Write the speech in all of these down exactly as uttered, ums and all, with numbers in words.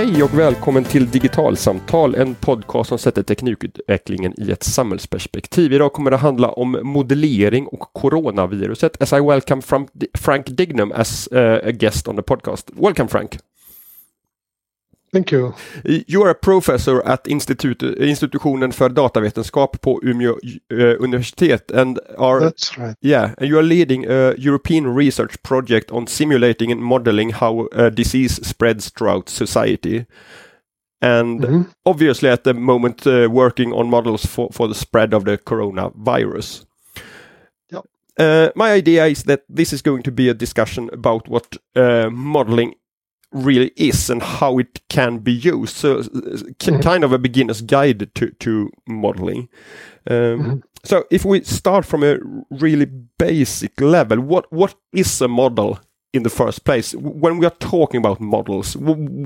Hej och välkommen till Digitalsamtal, en podcast som sätter teknikutvecklingen i ett samhällsperspektiv. Idag kommer det handla om modellering och coronaviruset. As I welcome Frank Dignum as a guest on the podcast. Welcome, Frank. Thank you. You are a professor at Institutionen för Datavetenskap på Umeå uh, Universitet and are That's right. Yeah, and you are leading a European research project on simulating and modeling how a disease spreads throughout society. And mm-hmm. obviously at the moment uh, working on models for for the spread of the coronavirus. Yep. Uh, my idea is that this is going to be a discussion about what uh, modeling really is and how it can be used, so can, kind of a beginner's guide to to modeling. Um, mm-hmm. So, if we start from a really basic level, what what is a model in the first place? When we are talking about models,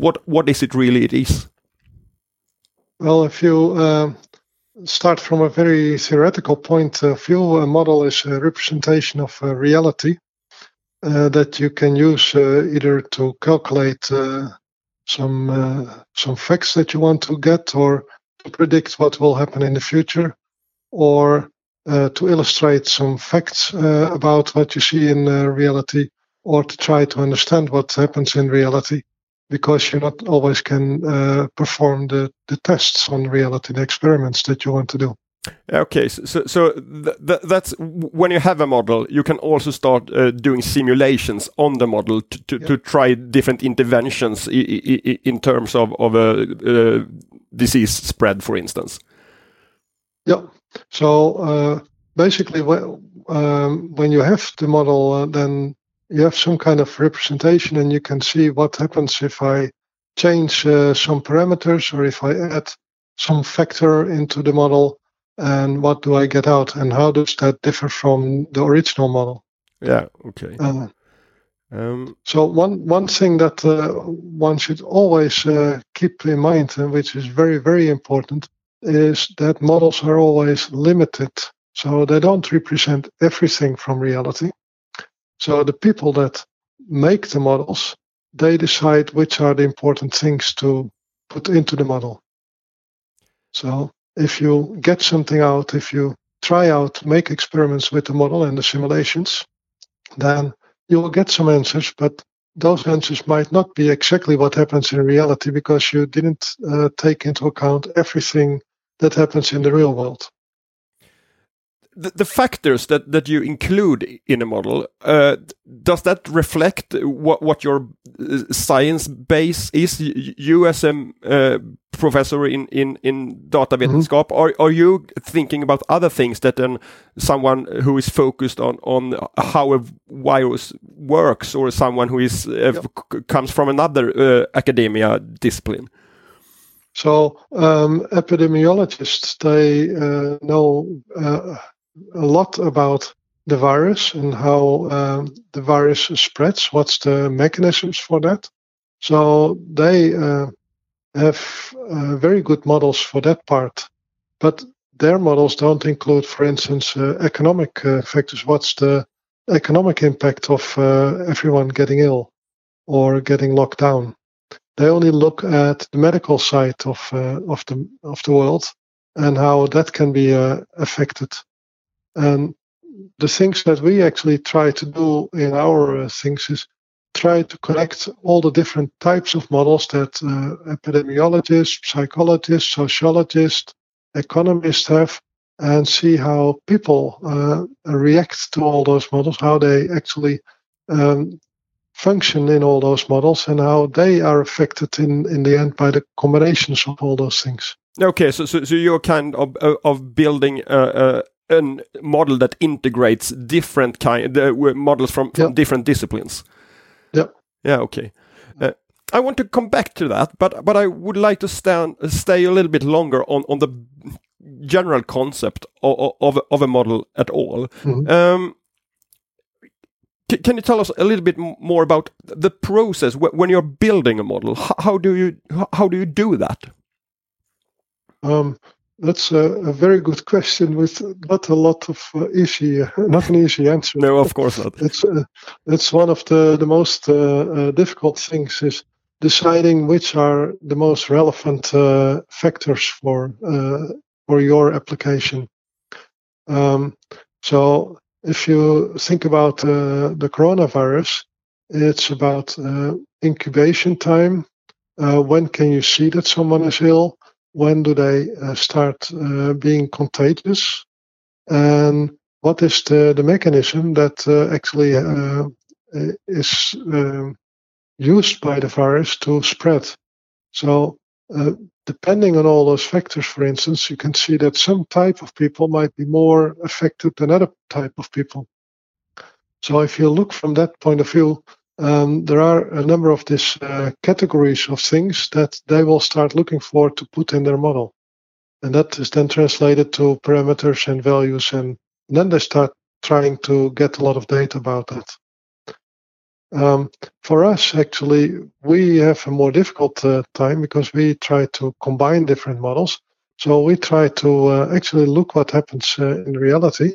what what is it really? It is. Well, if you uh, start from a very theoretical point of view, a model is a representation of a reality. Uh, that you can use uh, either to calculate uh, some uh, some facts that you want to get, or to predict what will happen in the future, or uh, to illustrate some facts uh, about what you see in uh, reality, or to try to understand what happens in reality, because you not always can uh, perform the, the tests on reality, the experiments that you want to do. Okay, so so th- th- that's when you have a model, you can also start uh, doing simulations on the model to to, yeah. to try different interventions I- I- in terms of of a uh, disease spread, for instance. Yeah. So uh, basically, well, um, when you have the model, uh, then you have some kind of representation, and you can see what happens if I change uh, some parameters, or if I add some factor into the model. And what do I get out, and how does that differ from the original model? Yeah, okay. Uh, um, so one one thing that uh, one should always uh, keep in mind, and which is very, very important, is that models are always limited. So they don't represent everything from reality. So the people that make the models, they decide which are the important things to put into the model. So if you get something out, if you try out, make experiments with the model and the simulations, then you will get some answers, but those answers might not be exactly what happens in reality, because you didn't uh, take into account everything that happens in the real world. The, the factors that, that you include in a model, uh, does that reflect what, what your science base is? You as a uh, professor in, in, in datavetenskap, mm-hmm. are, are you thinking about other things that then someone who is focused on, on how a virus works, or someone who is uh, yep. c- comes from another uh, academia discipline? So um, epidemiologists, they uh, know uh, a lot about the virus and how uh, the virus spreads, what's the mechanisms for that. So they uh, have uh, very good models for that part. But their models don't include, for instance, uh, economic uh, factors. What's the economic impact of uh, everyone getting ill or getting locked down? They only look at the medical side of uh, of the of the world and how that can be uh, affected. And the things that we actually try to do in our uh, things is try to connect all the different types of models that uh, epidemiologists, psychologists, sociologists, economists have, and see how people uh, react to all those models, how they actually um, function in all those models, and how they are affected in, in the end by the combinations of all those things. Okay, so so, so you're kind of of building a, a, a model that integrates different kind uh, models from, from yeah. different disciplines. Yeah. Yeah. Okay. Uh, I want to come back to that, but but I would like to stand, stay a little bit longer on on the general concept of of, of a model at all. Mm-hmm. Um, Can you tell us a little bit more about the process when you're building a model? How do you how do you do that? Um, that's a, a very good question with not a lot of uh, easy, uh, not an easy answer. No, of course not. That's uh, that's one of the the most uh, uh, difficult things is deciding which are the most relevant uh, factors for uh, for your application. Um, so if you think about uh, the coronavirus, it's about uh, incubation time. Uh, when can you see that someone is ill? When do they uh, start uh, being contagious? And what is the, the mechanism that uh, actually uh, is uh, used by the virus to spread? So uh, depending on all those factors, for instance, you can see that some type of people might be more affected than other type of people. So if you look from that point of view, um, there are a number of these uh, categories of things that they will start looking for to put in their model. And that is then translated to parameters and values, and then they start trying to get a lot of data about that. Um, for us, actually, we have a more difficult uh, time because we try to combine different models. So we try to uh, actually look what happens uh, in reality,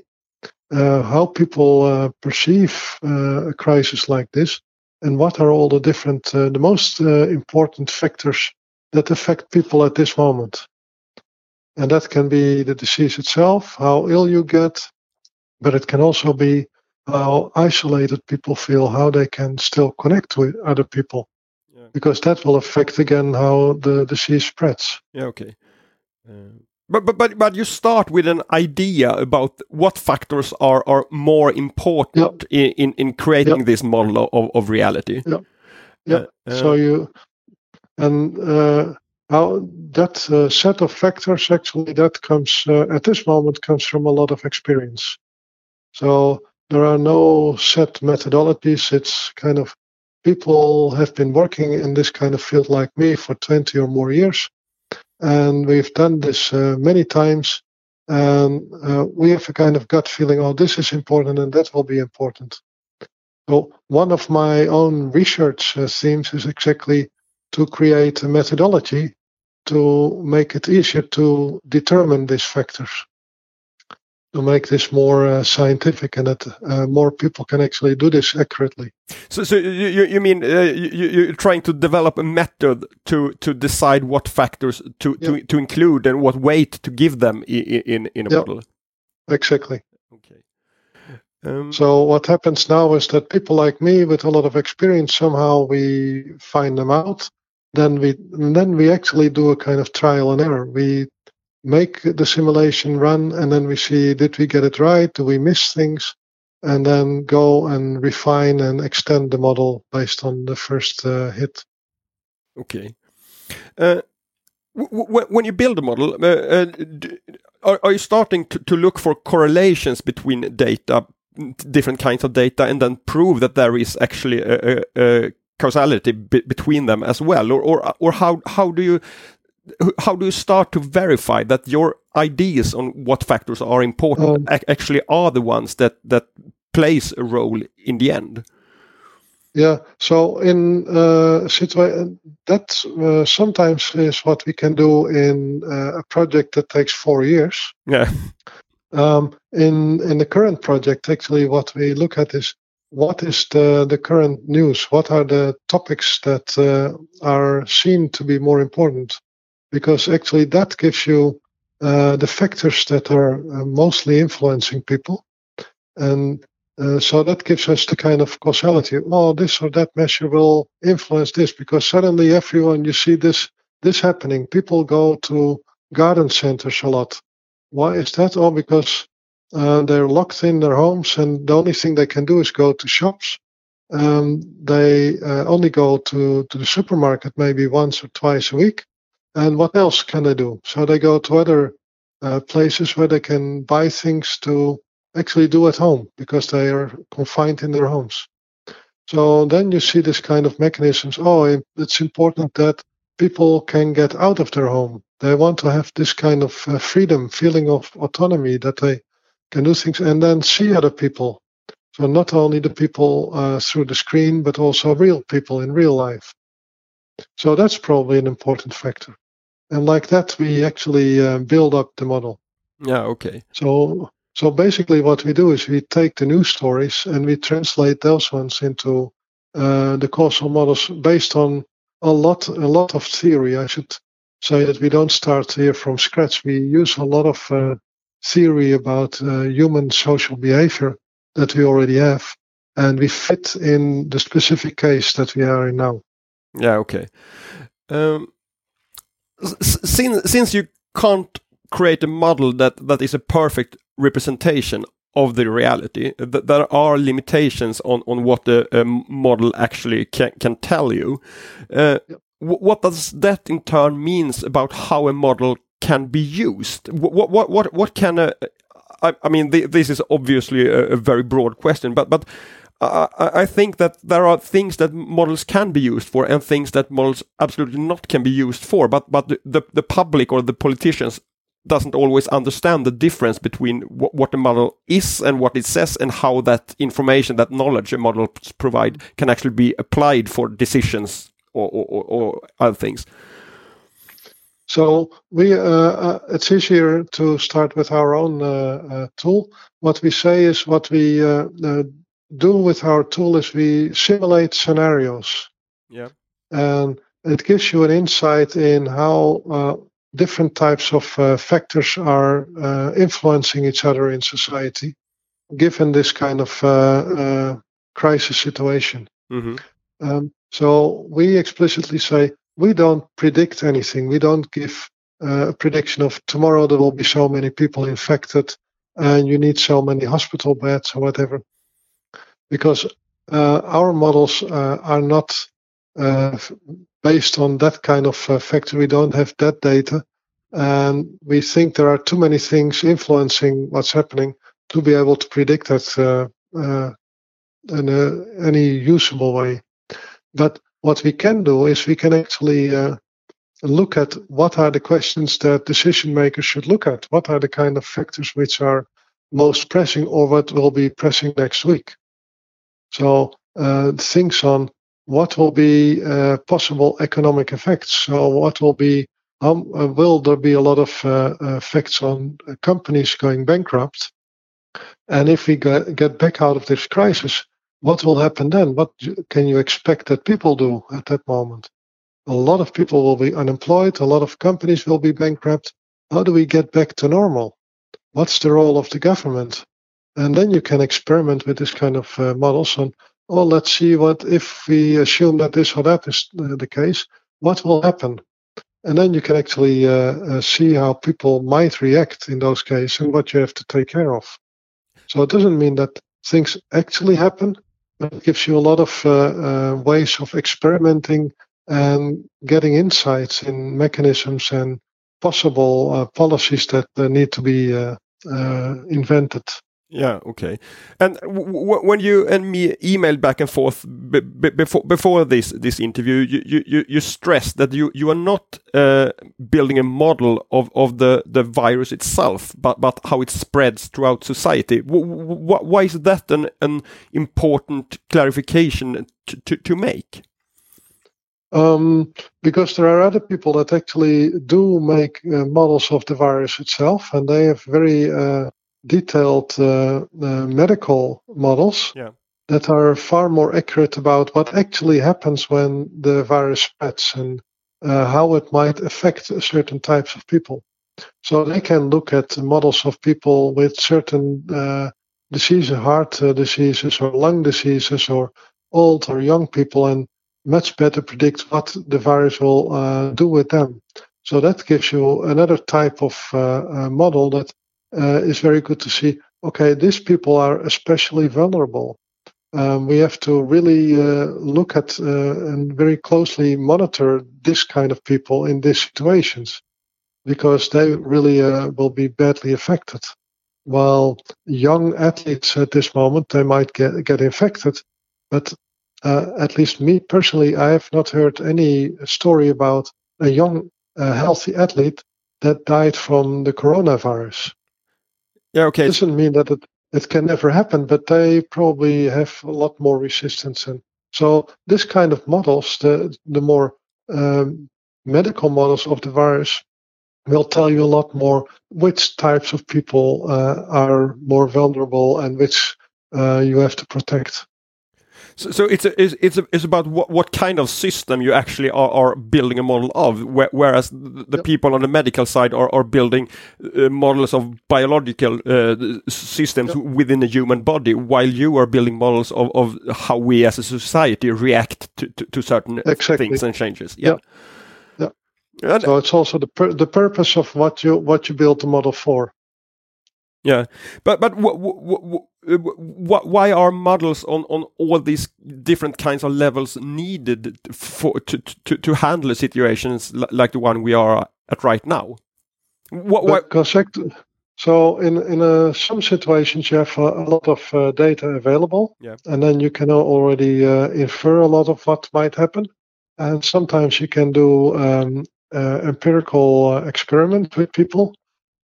uh, how people uh, perceive uh, a crisis like this, and what are all the different, uh, the most uh, important factors that affect people at this moment. And that can be the disease itself, how ill you get, but it can also be how isolated people feel, how they can still connect with other people, yeah. Because that will affect again how the disease spreads. Yeah, okay. Uh, but but but but you start with an idea about what factors are are more important, yeah. in, in in creating, yeah. this model of of reality. Yeah. Yeah. Uh, so you and uh, how that uh, set of factors actually that comes uh, at this moment comes from a lot of experience. So. There are no set methodologies. It's kind of people have been working in this kind of field like me for twenty or more years. And we've done this uh, many times. And uh, we have a kind of gut feeling, oh, this is important and that will be important. So one of my own research uh, themes is exactly to create a methodology to make it easier to determine these factors. To make this more uh, scientific, and that uh, more people can actually do this accurately. So, so you you mean uh, you, you're trying to develop a method to to decide what factors to yeah. to, to include and what weight to give them in in, in a yeah. model. Exactly. Okay. Um, so what happens now is that people like me with a lot of experience, somehow we find them out. Then we and then we actually do a kind of trial and error. We make the simulation run, and then we see, did we get it right? Do we miss things? And then go and refine and extend the model based on the first uh, hit. Okay. Uh, w w when you build a model, uh, uh, are, are you starting to, to look for correlations between data, different kinds of data, and then prove that there is actually a, a, a causality be between them as well? Or, or, or how, how do you... How do you start to verify that your ideas on what factors are important um, ac actually are the ones that, that plays a role in the end? Yeah, so in uh, situation that uh, sometimes is what we can do in uh, a project that takes four years. Yeah. Um, in in the current project, actually, what we look at is what is the the current news? What are the topics that uh, are seen to be more important? Because actually that gives you uh, the factors that are uh, mostly influencing people. And uh, so that gives us the kind of causality. Oh, this or that measure will influence this, because suddenly everyone, you see this this happening. People go to garden centers a lot. Why is that? Oh, because uh, they're locked in their homes and the only thing they can do is go to shops. Um, they uh, only go to, to the supermarket maybe once or twice a week. And what else can they do? So they go to other uh, places where they can buy things to actually do at home because they are confined in their homes. So then you see this kind of mechanisms. Oh, it's important that people can get out of their home. They want to have this kind of uh, freedom, feeling of autonomy, that they can do things and then see other people. So not only the people uh, through the screen, but also real people in real life. So that's probably an important factor. And like that, we actually uh, build up the model. Yeah, okay. So so basically what we do is we take the news stories and we translate those ones into uh, the causal models based on a lot, a lot of theory. I should say that we don't start here from scratch. We use a lot of uh, theory about uh, human social behavior that we already have, and we fit in the specific case that we are in now. Yeah. Okay. Um, s- since since you can't create a model that, that is a perfect representation of the reality, th- there are limitations on, on what the uh, model actually can, can tell you. Uh, yep. w- what does that in turn means about how a model can be used? What what what what can a, I, I mean th- this is obviously a, a very broad question, but but uh, I think that there are things that models can be used for and things that models absolutely not can be used for. But but the the, the public or the politicians doesn't always understand the difference between w- what a model is and what it says, and how that information, that knowledge a model provides, can actually be applied for decisions or, or, or other things. So we, uh, uh, it's easier to start with our own uh, uh, tool. What we say is what we uh, uh, do with our tool is we simulate scenarios. Yeah. And it gives you an insight in how uh, different types of uh, factors are uh, influencing each other in society, given this kind of uh, uh, crisis situation. Mm-hmm. Um, so we explicitly say we don't predict anything. We don't give uh, a prediction of tomorrow there will be so many people infected and you need so many hospital beds or whatever, because uh, our models uh, are not Uh, based on that kind of uh, factor. We don't have that data, and we think there are too many things influencing what's happening to be able to predict that uh, uh, in a, any usable way. But what we can do is we can actually uh, look at what are the questions that decision makers should look at, what are the kind of factors which are most pressing or what will be pressing next week. So uh, things on what will be uh, possible economic effects? So, what will be? Um, will there be a lot of uh, effects on companies going bankrupt? And if we get back out of this crisis, what will happen then? What can you expect that people do at that moment? A lot of people will be unemployed. A lot of companies will be bankrupt. How do we get back to normal? What's the role of the government? And then you can experiment with this kind of uh, models on. Well, let's see what if we assume that this or that is the case, what will happen? And then you can actually uh, uh, see how people might react in those cases and what you have to take care of. So it doesn't mean that things actually happen, but it gives you a lot of uh, uh, ways of experimenting and getting insights in mechanisms and possible uh, policies that uh, need to be uh, uh, invented. Yeah, okay. And w- when you and me emailed back and forth b- b- before before this this interview, you you you stressed that you you are not uh, building a model of of the, the virus itself, but but how it spreads throughout society. W- w- why is that an an important clarification to to, to make? Um, because there are other people that actually do make uh, models of the virus itself, and they have very Uh, detailed uh, uh, medical models yeah. that are far more accurate about what actually happens when the virus spreads and uh, how it might affect certain types of people. So they can look at models of people with certain uh, diseases, heart uh, diseases or lung diseases or old or young people, and much better predict what the virus will uh, do with them. So that gives you another type of uh, uh, model that Uh, it's very good to see, okay, these people are especially vulnerable. Um, we have to really uh, look at uh, and very closely monitor this kind of people in these situations, because they really uh, will be badly affected. While young athletes at this moment, they might get, get infected, but uh, at least me personally, I have not heard any story about a young uh, healthy athlete that died from the coronavirus. Yeah, okay. It doesn't mean that it, it can never happen, but they probably have a lot more resistance. And so this kind of models, the, the more um, medical models of the virus, will tell you a lot more which types of people uh, are more vulnerable and which uh, you have to protect. So, so it's a, it's a, it's about what, what kind of system you actually are, are building a model of, wh- whereas the yep. people on the medical side are, are building uh, models of biological uh, systems yep. within the human body, while you are building models of, of how we as a society react to, to, to certain exactly. things and changes. Yeah. Yep. Yeah. So it's also the pur- the purpose of what you what you build the model for. Yeah, but but w- w- w- w- why are models on, on all these different kinds of levels needed for to to, to handle situations l- like the one we are at right now? What, what Correct. So in in uh, some situations you have a, a lot of uh, data available, yeah. and then you can already uh, infer a lot of what might happen, and sometimes you can do. Um, Uh, empirical uh, experiment with people,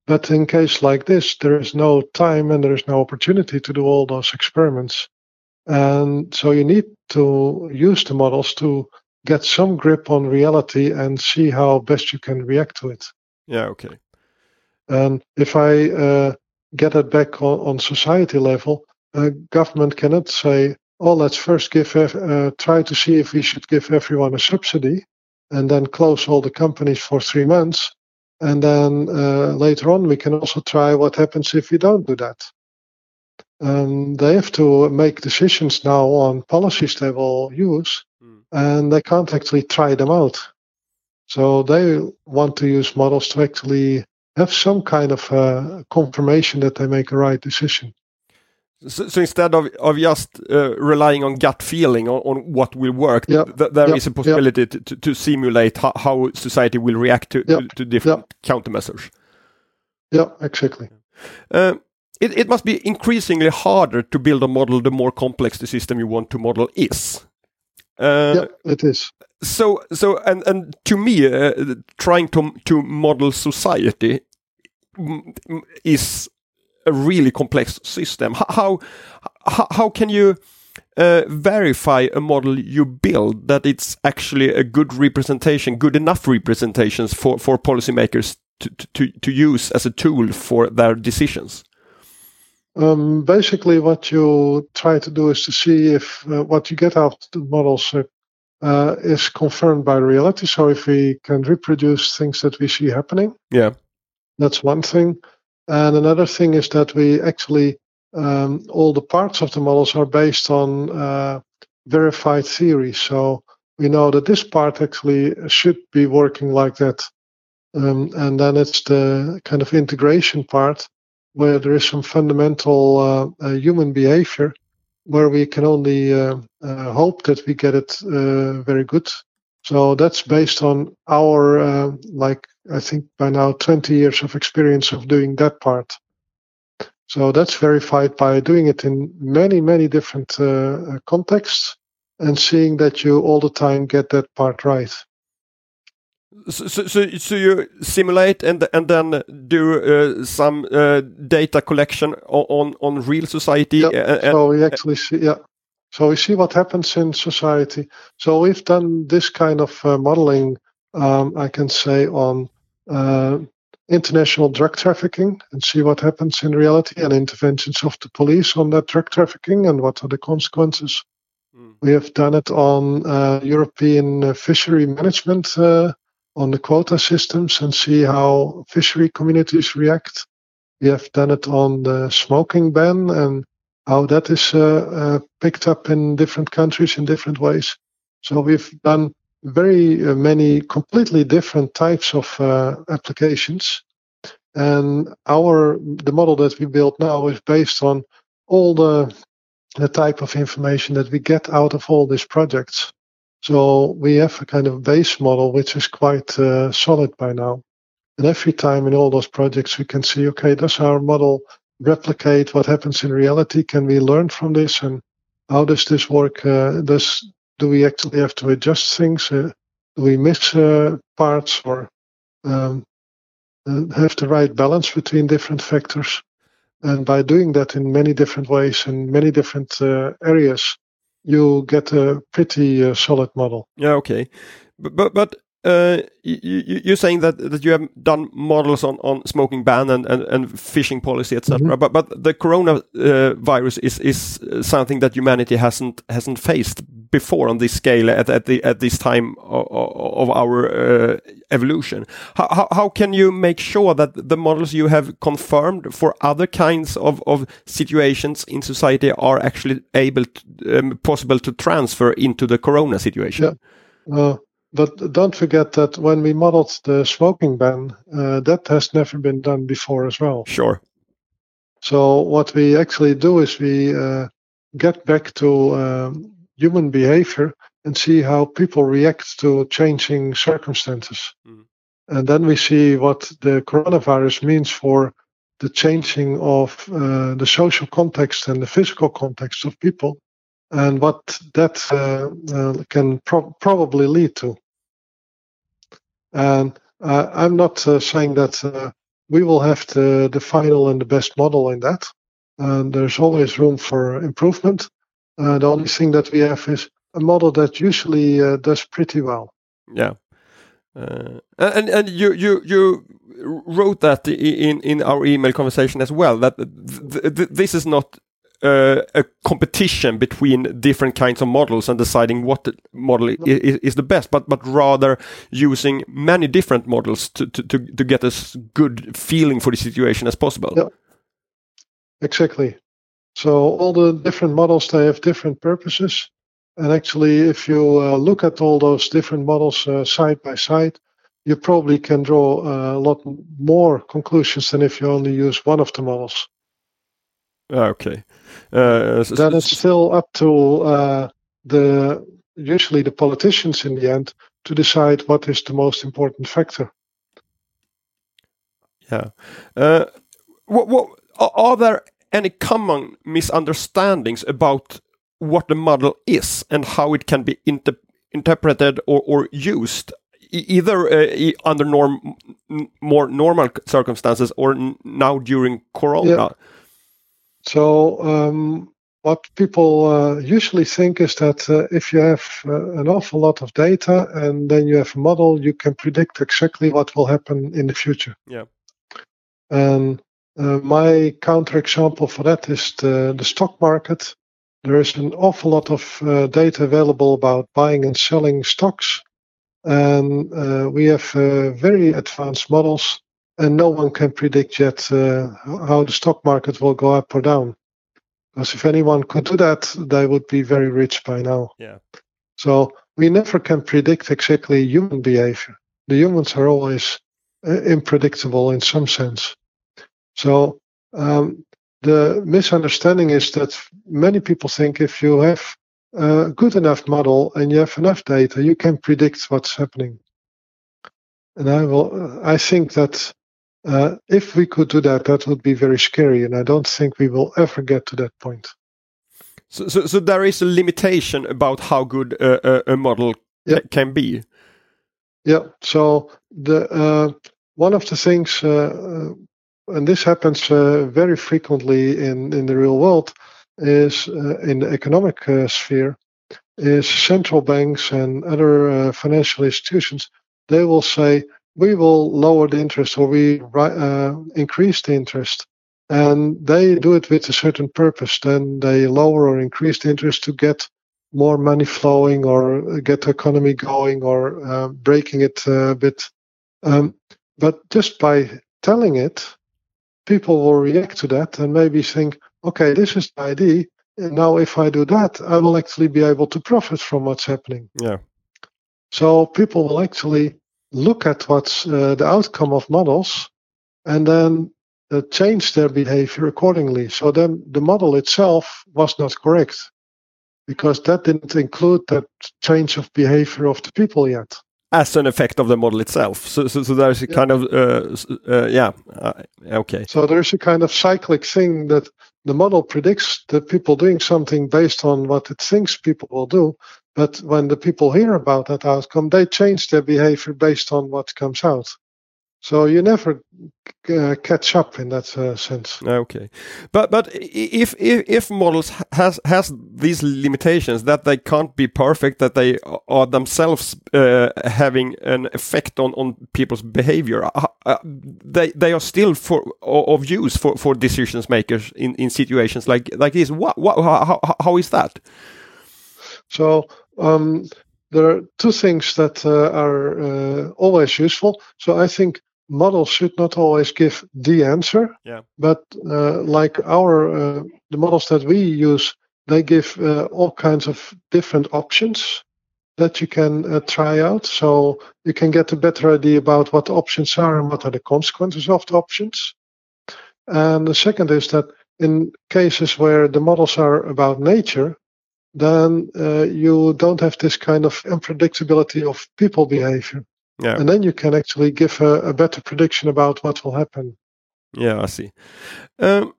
but in case like this there is no time and there is no opportunity to do all those experiments, and so you need to use the models to get some grip on reality and see how best you can react to it. Yeah, okay. And if I uh, get it back on, on society level, uh, government cannot say, oh, let's first give uh, try to see if we should give everyone a subsidy and then close all the companies for three months. And then uh, later on, we can also try what happens if we don't do that. Um, they have to make decisions now on policies they will use, mm. and they can't actually try them out. So they want to use models to actually have some kind of uh, confirmation that they make a right decision. So, so instead of, of just uh, relying on gut feeling on, on what will work, yep. th- there yep. is a possibility yep. to, to simulate ho- how society will react to, yep. to, to different yep. countermeasures. Yeah, exactly. Uh, it, it must be increasingly harder to build a model the more complex the system you want to model is. Uh, yeah, it is. So, so and, and to me, uh, trying to, to model society is... a really complex system. How how, how can you uh, verify a model you build that it's actually a good representation, good enough representations for for policymakers to to, to use as a tool for their decisions? Um, basically, what you try to do is to see if uh, what you get out of the models uh, uh, is confirmed by reality. So if we can reproduce things that we see happening, yeah, that's one thing. And another thing is that we actually, um, all the parts of the models are based on uh, verified theories. So we know that this part actually should be working like that. Um, and then it's the kind of integration part where there is some fundamental uh, uh, human behavior where we can only uh, uh, hope that we get it uh, very good. So that's based on our, uh, like, I think by now twenty years of experience of doing that part. So that's verified by doing it in many, many different uh, contexts and seeing that you all the time get that part right. So, so, so you simulate and and then do uh, some uh, data collection on, on real society. Yep. And, so we actually see, yeah. So we see what happens in society. So we've done this kind of uh, modeling, um, I can say, on uh, international drug trafficking and see what happens in reality and interventions of the police on that drug trafficking and what are the consequences. Mm. We have done it on uh, European fishery management, uh, on the quota systems and see how fishery communities react. We have done it on the smoking ban and how that is uh, uh, picked up in different countries in different ways. So we've done very uh, many completely different types of uh, applications. And our the model that we build now is based on all the, the type of information that we get out of all these projects. So we have a kind of base model which is quite uh, solid by now. And every time in all those projects we can see, okay, does our model replicate what happens in reality? Can we learn from this? And how does this work? Uh, does do we actually have to adjust things? Uh, do we miss uh, parts or um, uh, have the right balance between different factors? And by doing that in many different ways in many different uh, areas, you get a pretty uh, solid model. Yeah, okay. But but, but uh, you, you're saying that, that you have done models on, on smoking ban and, and, and fishing policy, et cetera. Mm-hmm. But but the coronavirus uh, is is something that humanity hasn't hasn't faced before on this scale at at the at this time of, of our uh, evolution. How, how how can you make sure that the models you have confirmed for other kinds of, of situations in society are actually able to, um, possible to transfer into the corona situation? Yeah. Uh, but don't forget that when we modeled the smoking ban, uh, that has never been done before as well. Sure. So what we actually do is we uh, get back to um, human behavior and see how people react to changing circumstances. Mm. And then we see what the coronavirus means for the changing of uh, the social context and the physical context of people, and what that uh, uh, can pro- probably lead to. And uh, I'm not uh, saying that uh, we will have the, the final and the best model in that. And there's always room for improvement. Uh, the only thing that we have is a model that usually uh, does pretty well. Yeah. Uh, and and you, you you wrote that in in our email conversation as well, that th- th- this is not uh, a competition between different kinds of models and deciding what model i- i- is the best, but but rather using many different models to, to, to, to get as good feeling for the situation as possible. Yeah. Exactly. So all the different models, they have different purposes. And actually, if you uh, look at all those different models uh, side by side, you probably can draw uh, a lot more conclusions than if you only use one of the models. Okay. Uh, so, then it's still up to uh, the usually the politicians in the end to decide what is the most important factor. Yeah. Uh, what, what are there any common misunderstandings about what the model is and how it can be inter- interpreted or, or used, e- either uh, e- under norm- n- more normal circumstances or n- now during Corona? Yeah. So um, what people uh, usually think is that uh, if you have uh, an awful lot of data and then you have a model, you can predict exactly what will happen in the future. Yeah. And uh, my counterexample for that is the, the stock market. There is an awful lot of uh, data available about buying and selling stocks. And uh, we have uh, very advanced models, and no one can predict yet uh, how the stock market will go up or down. Because if anyone could do that, they would be very rich by now. Yeah. So we never can predict exactly human behavior. The humans are always uh, unpredictable in some sense. So um, the misunderstanding is that many people think if you have a good enough model and you have enough data, you can predict what's happening. And I will, I think that uh, if we could do that, that would be very scary. And I don't think we will ever get to that point. So, so, so there is a limitation about how good a, a model yeah. can be. Yeah. So the uh, one of the things. Uh, And this happens uh, very frequently in, in the real world, is uh, in the economic uh, sphere, is central banks and other uh, financial institutions, they will say, we will lower the interest or we uh, increase the interest. And they do it with a certain purpose. Then they lower or increase the interest to get more money flowing or get the economy going or uh, breaking it a bit. Um, but just by telling it, people will react to that and maybe think, okay, this is the idea. And now if I do that, I will actually be able to profit from what's happening. Yeah. So people will actually look at what's uh, the outcome of models and then uh, change their behavior accordingly. So then the model itself was not correct because that didn't include that change of behavior of the people yet. As an effect of the model itself, so so, so there's a yeah. kind of uh, uh, yeah, uh, okay. So there's a kind of cyclic thing that the model predicts the people doing something based on what it thinks people will do, but when the people hear about that outcome, they change their behavior based on what comes out. So you never uh, catch up in that uh, sense. Okay, but but if if, if models has has these limitations that they can't be perfect, that they are themselves uh, having an effect on, on people's behavior, uh, uh, they they are still for of use for, for decision makers in, in situations like like this. What what how how is that? So. Um, There are two things that uh, are uh, always useful. So I think models should not always give the answer. Yeah. But uh, like our uh, the models that we use, they give uh, all kinds of different options that you can uh, try out. So you can get a better idea about what the options are and what are the consequences of the options. And the second is that in cases where the models are about nature, then uh, you don't have this kind of unpredictability of people behavior. Yeah. And then you can actually give a, a better prediction about what will happen. Yeah, I see. Um,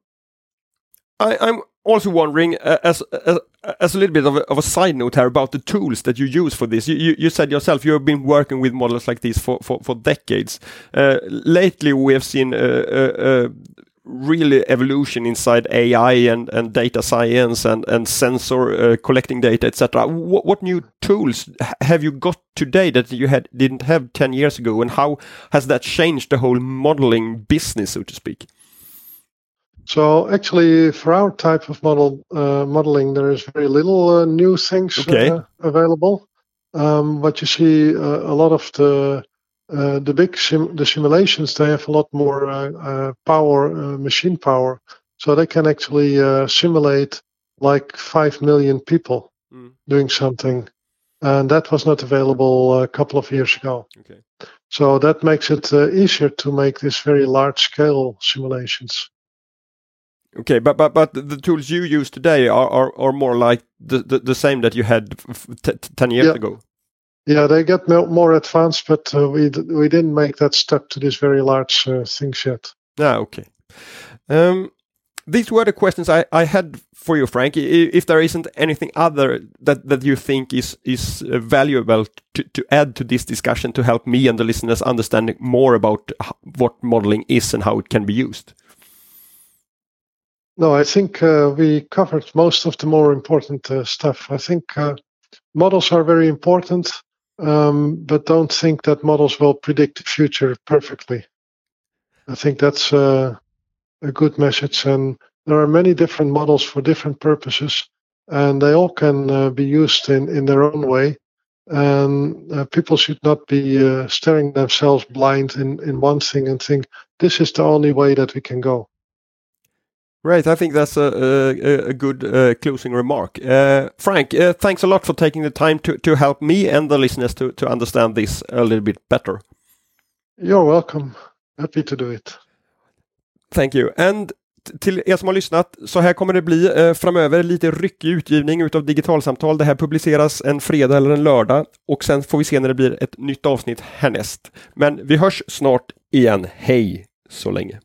I, I'm also wondering, uh, as, as as a little bit of a, of a side note here, about the tools that you use for this. You, you, you said yourself you've been working with models like these for, for, for decades. Uh, lately, we have seen... Uh, uh, uh, really evolution inside A I and, and data science and, and sensor uh, collecting data, et cetera. What, what new tools have you got today that you had didn't have ten years ago, and how has that changed the whole modeling business, so to speak? So actually, for our type of model uh, modeling, there is very little uh, new things okay. uh, available. Um, but you see uh, a lot of the Uh, the big sim- the simulations, they have a lot more uh, uh, power, uh, machine power, so they can actually uh, simulate like five million people mm. doing something, and that was not available a couple of years ago. Okay. So that makes it uh, easier to make these very large scale simulations. Okay, but but but the tools you use today are are, are more like the, the the same that you had t- t- ten years yeah. ago. Yeah, they get more advanced, but uh, we d- we didn't make that step to these very large uh, things yet. Ah, okay. Um, these were the questions I, I had for you, Frank. If there isn't anything other that, that you think is is valuable to, to add to this discussion to help me and the listeners understand more about what modeling is and how it can be used. No, I think uh, we covered most of the more important uh, stuff. I think uh, models are very important. Um, but don't think that models will predict the future perfectly. I think that's uh, a good message. And there are many different models for different purposes, and they all can uh, be used in, in their own way. And uh, people should not be uh, staring themselves blind in, in one thing and think, this is the only way that we can go. Right, I think that's a a, a good uh, closing remark. Uh, Frank, uh, thanks a lot for taking the time to, to help me and the listeners to, to understand this a little bit better. You're welcome. Happy to do it. Thank you. And till er som har lyssnat, så här kommer det bli eh, framöver lite ryckig utgivning utav Digitalsamtal. Det här publiceras en fredag eller en lördag, och sen får vi se när det blir ett nytt avsnitt härnäst. Men vi hörs snart igen. Hej så länge.